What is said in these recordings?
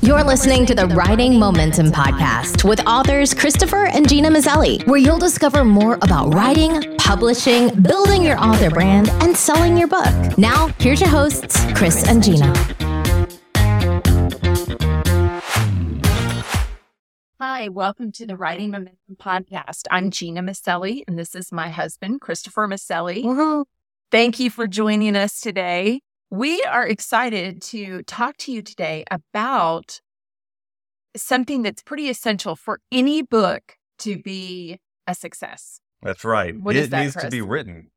You're listening to the Writing Momentum Podcast with authors Christopher and Gina Maselli, where you'll discover more about writing, publishing, building your author brand, and selling your book. Now, here's your hosts, Chris and Gina. Hi, welcome to the Writing Momentum Podcast. I'm Gina Maselli, and this is my husband, Christopher Maselli. Woo-hoo. Thank you for joining us today. We are excited to talk to you today about something that's pretty essential for any book to be a success. That's right. It needs to be written.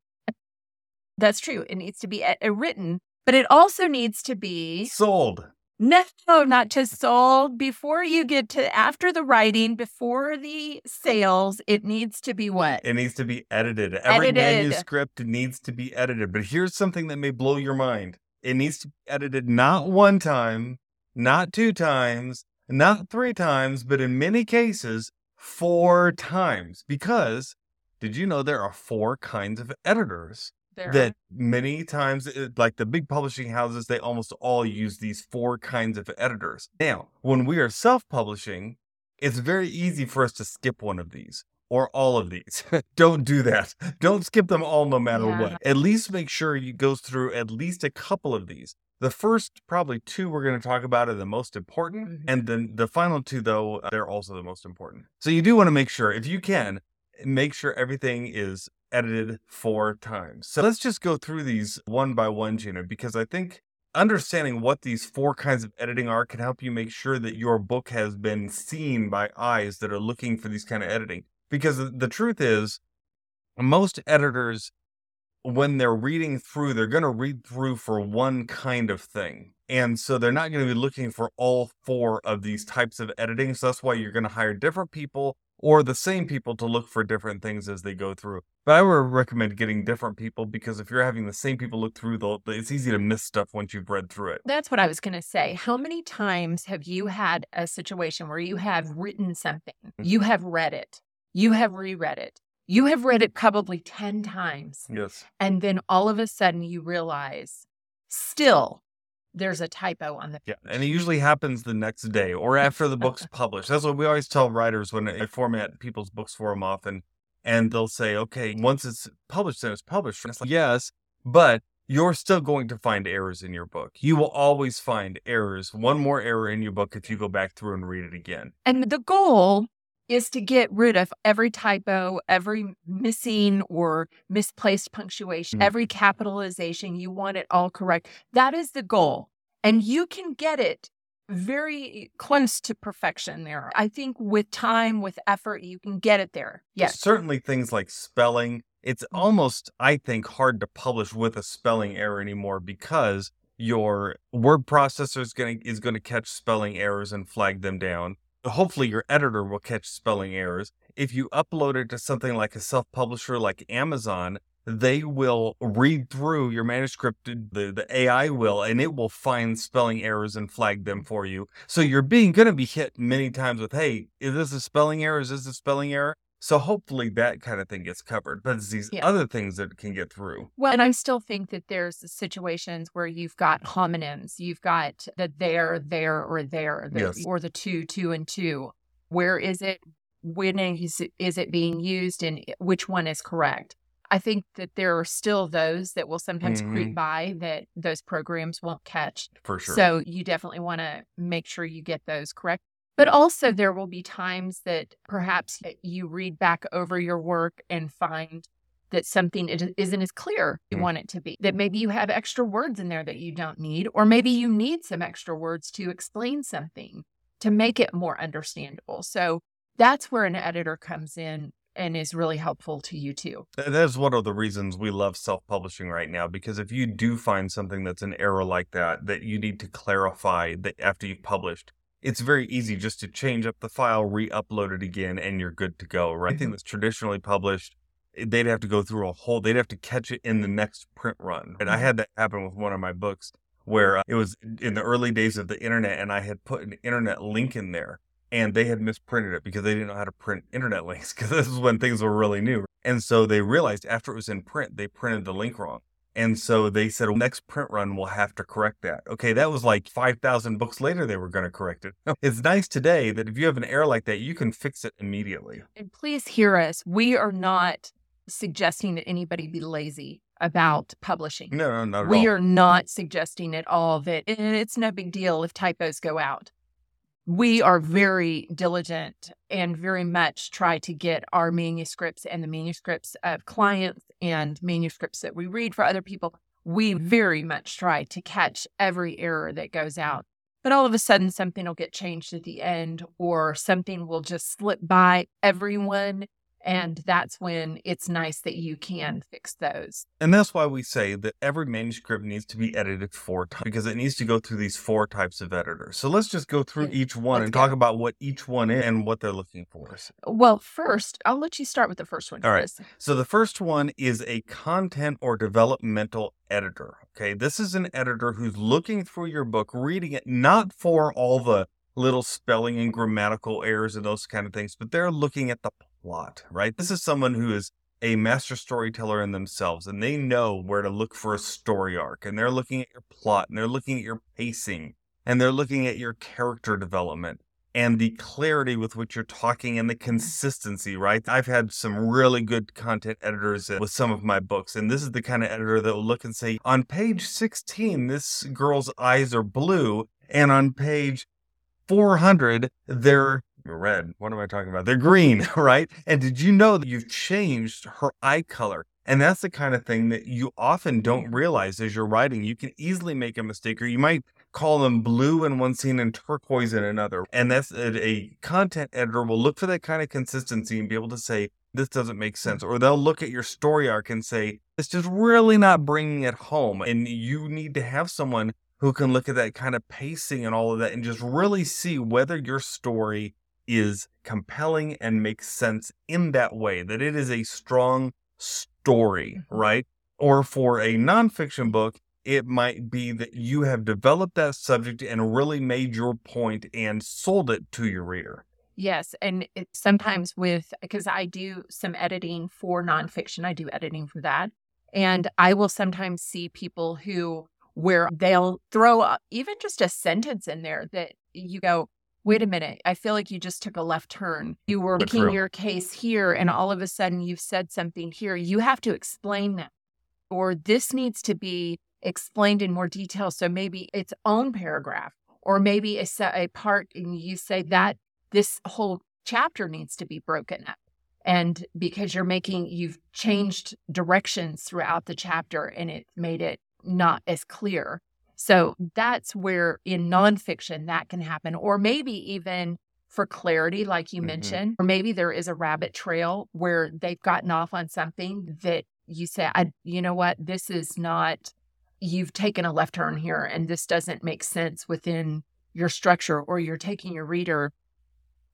That's true. It needs to be written, but it also needs to be... sold. No, not just sold. Before you get to, after the writing, before the sales, it needs to be what? It needs to be edited. Every manuscript needs to be edited. But here's something that may blow your mind. It needs to be edited not one time, not two times, not three times, but in many cases, four times. Because did you know there are four kinds of editors? That many times, like the big publishing houses, they almost all use these four kinds of editors. Now, when we are self-publishing, it's very easy for us to skip one of these or all of these. Don't do that. Don't skip them all no matter what. At least make sure you go through at least a couple of these. The first probably two we're going to talk about are the most important. Mm-hmm. And then the final two, though, they're also the most important. So you do want to make sure, if you can, make sure everything is edited four times. So let's just go through these one by one, Gina, because I think understanding what these four kinds of editing are can help you make sure that your book has been seen by eyes that are looking for these kind of editing. Because the truth is, most editors, when they're reading through, they're going to read through for one kind of thing. And so they're not going to be looking for all four of these types of editing. So that's why you're going to hire different people or the same people to look for different things as they go through. But I would recommend getting different people, because if you're having the same people look through, it's easy to miss stuff once you've read through it. That's what I was going to say. How many times have you had a situation where you have written something, you have read it, you have reread it, you have read it probably 10 times. Yes. And then all of a sudden you realize still there's a typo on the page. Yeah, and it usually happens the next day or after the book's published. That's what we always tell writers when I format people's books for them often. And they'll say, okay, once it's published, then it's published. And it's like, yes, but you're still going to find errors in your book. You will always find errors, one more error in your book if you go back through and read it again. And the goal is to get rid of every typo, every missing or misplaced punctuation, every capitalization. You want it all correct. That is the goal. And you can get it very close to perfection there. I think with time, with effort, you can get it there. Yes. Certainly things like spelling. It's almost, I think, hard to publish with a spelling error anymore, because your word processor is going to catch spelling errors and flag them down. Hopefully your editor will catch spelling errors. If you upload it to something like a self-publisher like Amazon, they will read through your manuscript, the AI will, and it will find spelling errors and flag them for you. So you're going to be hit many times with, hey, is this a spelling error? Is this a spelling error? So hopefully that kind of thing gets covered. But it's these other things that can get through. Well, and I still think that there's situations where you've got homonyms. You've got the there, yes, or the two and two. Where is it? When is it being used? And which one is correct? I think that there are still those that will sometimes creep by that those programs won't catch. For sure. So you definitely want to make sure you get those correct. But also there will be times that perhaps you read back over your work and find that something isn't as clear as you want it to be, that maybe you have extra words in there that you don't need, or maybe you need some extra words to explain something to make it more understandable. So that's where an editor comes in and is really helpful to you too. That is one of the reasons we love self-publishing right now, because if you do find something that's an error like that you need to clarify that after you've published, it's very easy just to change up the file, re-upload it again, and you're good to go, right? Anything that's traditionally published, they'd have to go through they'd have to catch it in the next print run. And I had that happen with one of my books where it was in the early days of the internet, and I had put an internet link in there, and they had misprinted it because they didn't know how to print internet links, because this is when things were really new. And so they realized after it was in print, they printed the link wrong. And so they said, well, next print run, we'll have to correct that. Okay, that was like 5,000 books later they were going to correct it. It's nice today that if you have an error like that, you can fix it immediately. And please hear us. We are not suggesting that anybody be lazy about publishing. No, not at all. We are not suggesting at all that it's no big deal if typos go out. We are very diligent and very much try to get our manuscripts and the manuscripts of clients and manuscripts that we read for other people. We very much try to catch every error that goes out. But all of a sudden, something will get changed at the end or something will just slip by everyone. And that's when it's nice that you can fix those. And that's why we say that every manuscript needs to be edited 4 times because it needs to go through these 4 types of editors. So let's just go through each one talk about what each one is and what they're looking for. Well, first, I'll let you start with the first one. All right. So the first one is a content or developmental editor. Okay. This is an editor who's looking through your book, reading it, not for all the little spelling and grammatical errors and those kind of things, but they're looking at the plot, right? This is someone who is a master storyteller in themselves, and they know where to look for a story arc, and they're looking at your plot, and they're looking at your pacing, and they're looking at your character development, and the clarity with which you're talking, and the consistency, right? I've had some really good content editors with some of my books, and this is the kind of editor that will look and say, on page 16, this girl's eyes are blue, and on page 400, they're red. What am I talking about? They're green, right? And did you know that you've changed her eye color? And that's the kind of thing that you often don't realize as you're writing. You can easily make a mistake, or you might call them blue in one scene and turquoise in another. And that's a content editor will look for that kind of consistency and be able to say, this doesn't make sense. Or they'll look at your story arc and say, it's just really not bringing it home. And you need to have someone who can look at that kind of pacing and all of that and just really see whether your story is compelling and makes sense in that way, that it is a strong story, right? Or for a nonfiction book, it might be that you have developed that subject and really made your point and sold it to your reader. Yes. And it's sometimes because I do some editing for nonfiction, I do editing for that. And I will sometimes see people where they'll throw up even just a sentence in there that you go, wait a minute, I feel like you just took a left turn. You were making your case here, and all of a sudden you've said something here. You have to explain that, or this needs to be explained in more detail. So maybe its own paragraph, or maybe a part, and you say that this whole chapter needs to be broken up. And because you've changed directions throughout the chapter, and it made it not as clear. So that's where in nonfiction that can happen, or maybe even for clarity, like you mentioned, or maybe there is a rabbit trail where they've gotten off on something that you say, you know what, this is not, you've taken a left turn here and this doesn't make sense within your structure, or you're taking your reader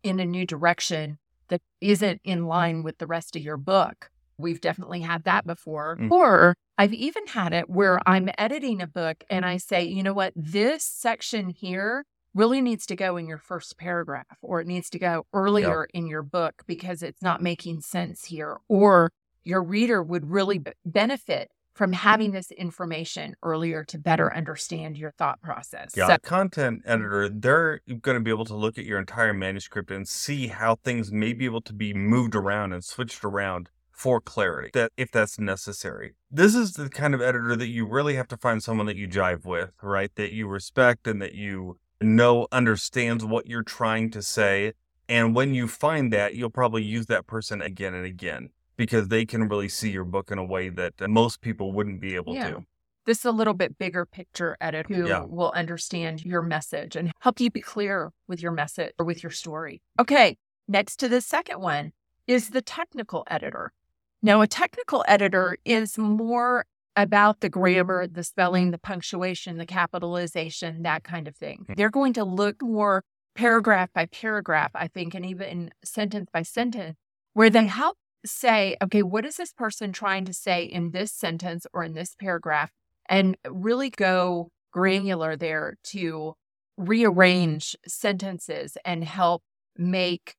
in a new direction that isn't in line with the rest of your book. We've definitely had that before. Or I've even had it where I'm editing a book and I say, you know what, this section here really needs to go in your first paragraph, or it needs to go earlier in your book because it's not making sense here. Or your reader would really benefit from having this information earlier to better understand your thought process. Yeah, so, content editor, they're going to be able to look at your entire manuscript and see how things may be able to be moved around and switched around for clarity, that if that's necessary. This is the kind of editor that you really have to find someone that you jive with, right? That you respect and that you know understands what you're trying to say. And when you find that, you'll probably use that person again and again because they can really see your book in a way that most people wouldn't be able to. This is a little bit bigger picture editor who will understand your message and help you be clear with your message or with your story. Okay, next to the second one is the technical editor. Now, a technical editor is more about the grammar, the spelling, the punctuation, the capitalization, that kind of thing. They're going to look more paragraph by paragraph, I think, and even sentence by sentence, where they help say, okay, what is this person trying to say in this sentence or in this paragraph? And really go granular there to rearrange sentences and help make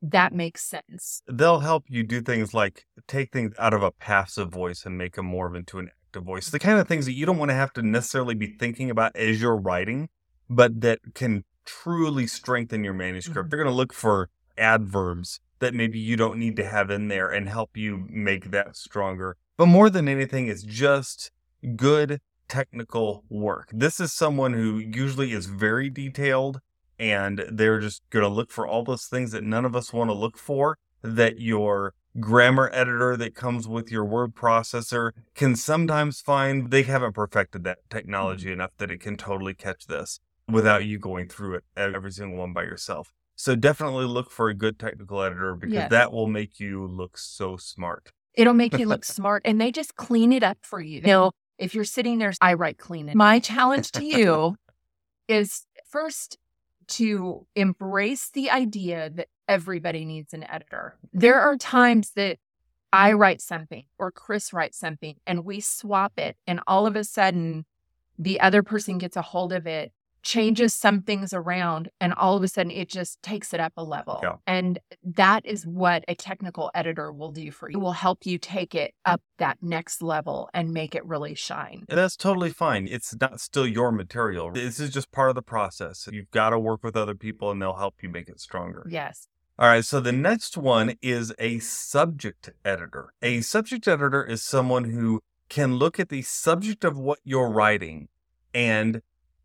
that makes sense. They'll help you do things like take things out of a passive voice and make them more into an to voice, the kind of things that you don't want to have to necessarily be thinking about as you're writing, but that can truly strengthen your manuscript. Mm-hmm. They're going to look for adverbs that maybe you don't need to have in there and help you make that stronger. But more than anything, it's just good technical work. This is someone who usually is very detailed, and they're just going to look for all those things that none of us want to look for, that your grammar editor that comes with your word processor can sometimes find. They haven't perfected that technology enough that it can totally catch this without you going through it, every single one by yourself. So definitely look for a good technical editor, because that will make you look so smart. It'll make you look smart, and they just clean it up for you. Now, if you're sitting there, I write clean it. My challenge to you is first to embrace the idea that everybody needs an editor. There are times that I write something or Chris writes something and we swap it, and all of a sudden the other person gets a hold of it, changes some things around, and all of a sudden it just takes it up a level. Yeah. And that is what a technical editor will do for you. It will help you take it up that next level and make it really shine. And that's totally fine. It's not still your material. This is just part of the process. You've got to work with other people and they'll help you make it stronger. Yes. All right, so the next one is a subject editor. A subject editor is someone who can look at the subject of what you're writing, and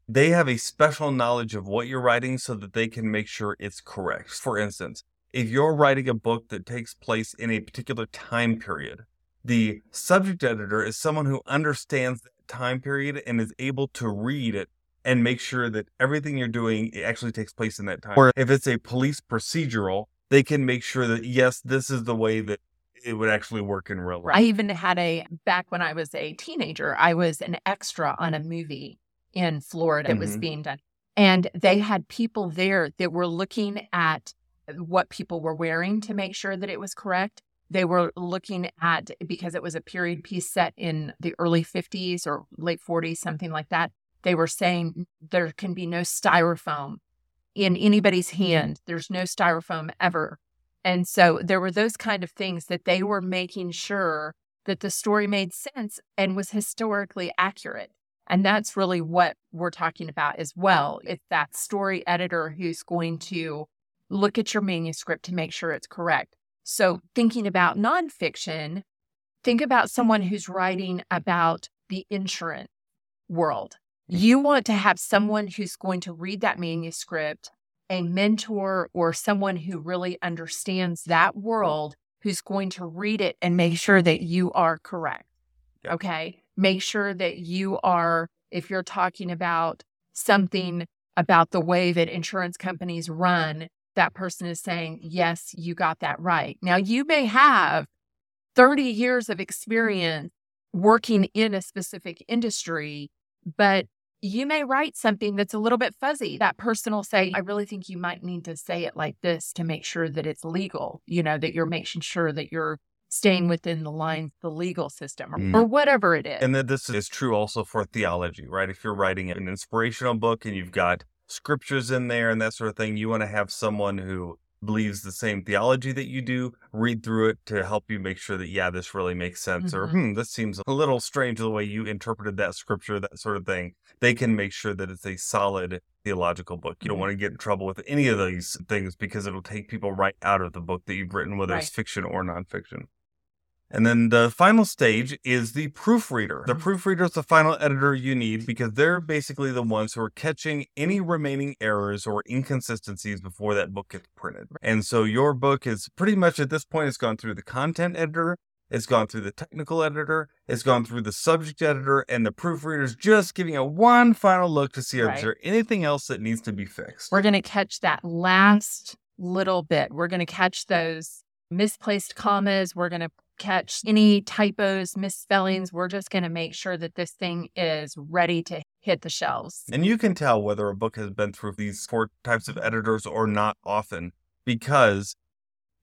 they have a special knowledge of what you're writing so that they can make sure it's correct. For instance, if you're writing a book that takes place in a particular time period, the subject editor is someone who understands that time period and is able to read it and make sure that everything you're doing actually takes place in that time. Or if it's a police procedural, they can make sure that, yes, this is the way that it would actually work in real life. I even had back when I was a teenager, I was an extra on a movie in Florida. It was being done. And they had people there that were looking at what people were wearing to make sure that it was correct. They were looking at, because it was a period piece set in the early 50s or late 40s, something like that. They were saying there can be no styrofoam in anybody's hand. There's no styrofoam ever. And so there were those kind of things that they were making sure that the story made sense and was historically accurate. And that's really what we're talking about as well. It's that story editor who's going to look at your manuscript to make sure it's correct. So thinking about nonfiction, think about someone who's writing about the insurance world. You want to have someone who's going to read that manuscript, a mentor or someone who really understands that world, who's going to read it and make sure that you are correct. Yeah. Okay? Make sure that you are, if you're talking about something about the way that insurance companies run, that person is saying, yes, you got that right. Now, you may have 30 years of experience working in a specific industry, but you may write something that's a little bit fuzzy. That person will say, I really think you might need to say it like this to make sure that it's legal, that you're making sure that you're staying within the lines of the legal system or whatever it is. And then this is true also for theology, right? If you're writing an inspirational book and you've got scriptures in there and that sort of thing, you want to have someone who believes the same theology that you do read through it to help you make sure that, this really makes sense, or this seems a little strange the way you interpreted that scripture, that sort of thing. They can make sure that it's a solid theological book. You don't want to get in trouble with any of these things, because it'll take people right out of the book that you've written, whether it's fiction or nonfiction. And then the final stage is the proofreader. The proofreader is the final editor you need, because they're basically the ones who are catching any remaining errors or inconsistencies before that book gets printed. And so your book is pretty much at this point, it's gone through the content editor, it's gone through the technical editor, it's gone through the subject editor, and the proofreader's just giving it one final look to see if there's anything else that needs to be fixed. We're going to catch that last little bit. We're going to catch those misplaced commas. We're going to catch any typos, misspellings. We're just going to make sure that this thing is ready to hit the shelves. And you can tell whether a book has been through these four types of editors or not often, because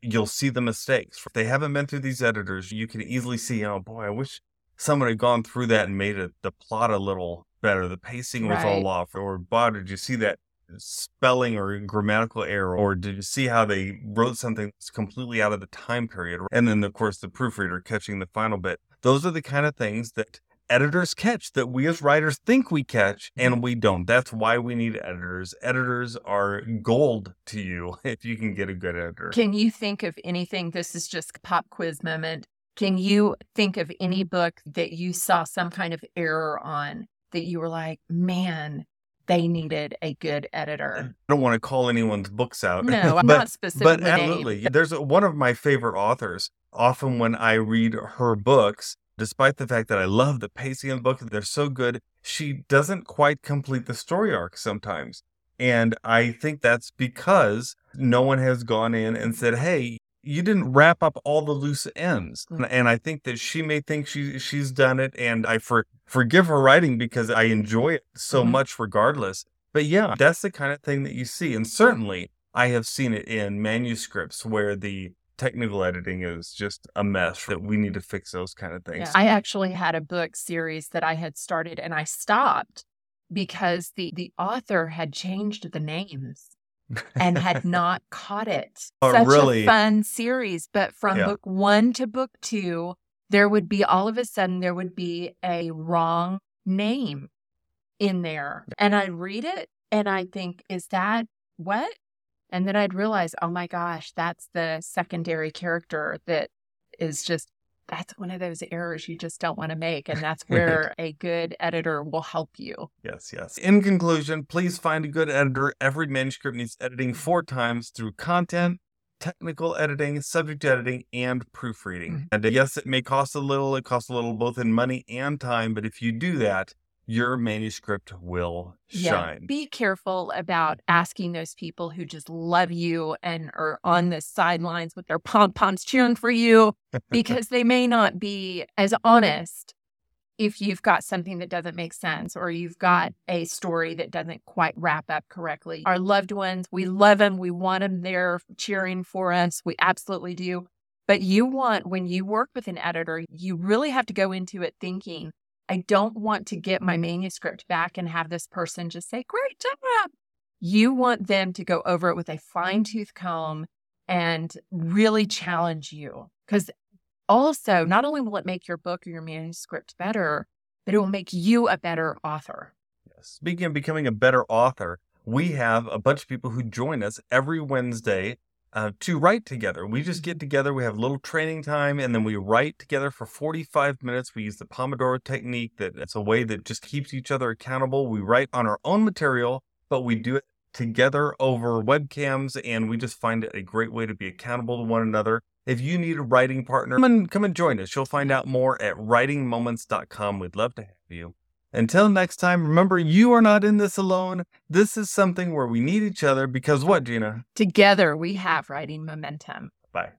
you'll see the mistakes. If they haven't been through these editors, you can easily see, oh boy, I wish someone had gone through that and made the plot a little better. The pacing was all off. Or, Bob, did you see that spelling or grammatical error, or did you see how they wrote something that's completely out of the time period? And then, of course, the proofreader catching the final bit. Those are the kind of things that editors catch, that we as writers think we catch, and we don't. That's why we need editors. Editors are gold to you if you can get a good editor. Can you think of anything? This is just a pop quiz moment. Can you think of any book that you saw some kind of error on that you were like, man, they needed a good editor? I don't want to call anyone's books out. No, I'm not specifically. But absolutely. There's one of my favorite authors. Often when I read her books, despite the fact that I love the pacing of the book, they're so good, she doesn't quite complete the story arc sometimes. And I think that's because no one has gone in and said, hey, you didn't wrap up all the loose ends. And I think that she may think she's done it. And I forgive her writing because I enjoy it so much regardless. But yeah, that's the kind of thing that you see. And certainly I have seen it in manuscripts where the technical editing is just a mess, that we need to fix those kind of things. Yeah. I actually had a book series that I had started and I stopped because the author had changed the names. and had not caught it. Oh, such really? A fun series. But from book one to book two, there would be all of a sudden there would be a wrong name in there. And I read it and I think, is that what? And then I'd realize, oh my gosh, that's the secondary character that is just, that's one of those errors you just don't want to make. And that's where a good editor will help you. Yes, yes. In conclusion, please find a good editor. Every manuscript needs editing 4 times through content, technical editing, subject editing, and proofreading. Mm-hmm. And yes, it may cost a little. It costs a little both in money and time. But if you do that, your manuscript will shine. Be careful about asking those people who just love you and are on the sidelines with their pom-poms cheering for you, because they may not be as honest if you've got something that doesn't make sense or you've got a story that doesn't quite wrap up correctly. Our loved ones, we love them. We want them there cheering for us. We absolutely do. But you want, when you work with an editor, you really have to go into it thinking, I don't want to get my manuscript back and have this person just say, great job. You want them to go over it with a fine-tooth comb and really challenge you. Because also, not only will it make your book or your manuscript better, but it will make you a better author. Speaking of becoming a better author, we have a bunch of people who join us every Wednesday to write together. We just get together, we have a little training time, and then we write together for 45 minutes. We use the Pomodoro technique. That's a way that just keeps each other accountable. We write on our own material, but we do it together over webcams, and we just find it a great way to be accountable to one another. If you need a writing partner, come and join us. You'll find out more at writingmoments.com. We'd love to have you. Until next time, remember, you are not in this alone. This is something where we need each other because what, Gina? Together we have writing momentum. Bye.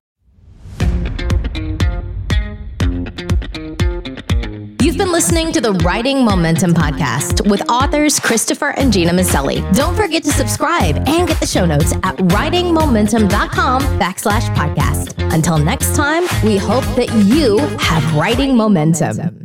You've been listening to the Writing Momentum Podcast with authors Christopher and Gina Maselli. Don't forget to subscribe and get the show notes at writingmomentum.com/podcast. Until next time, we hope that you have writing momentum.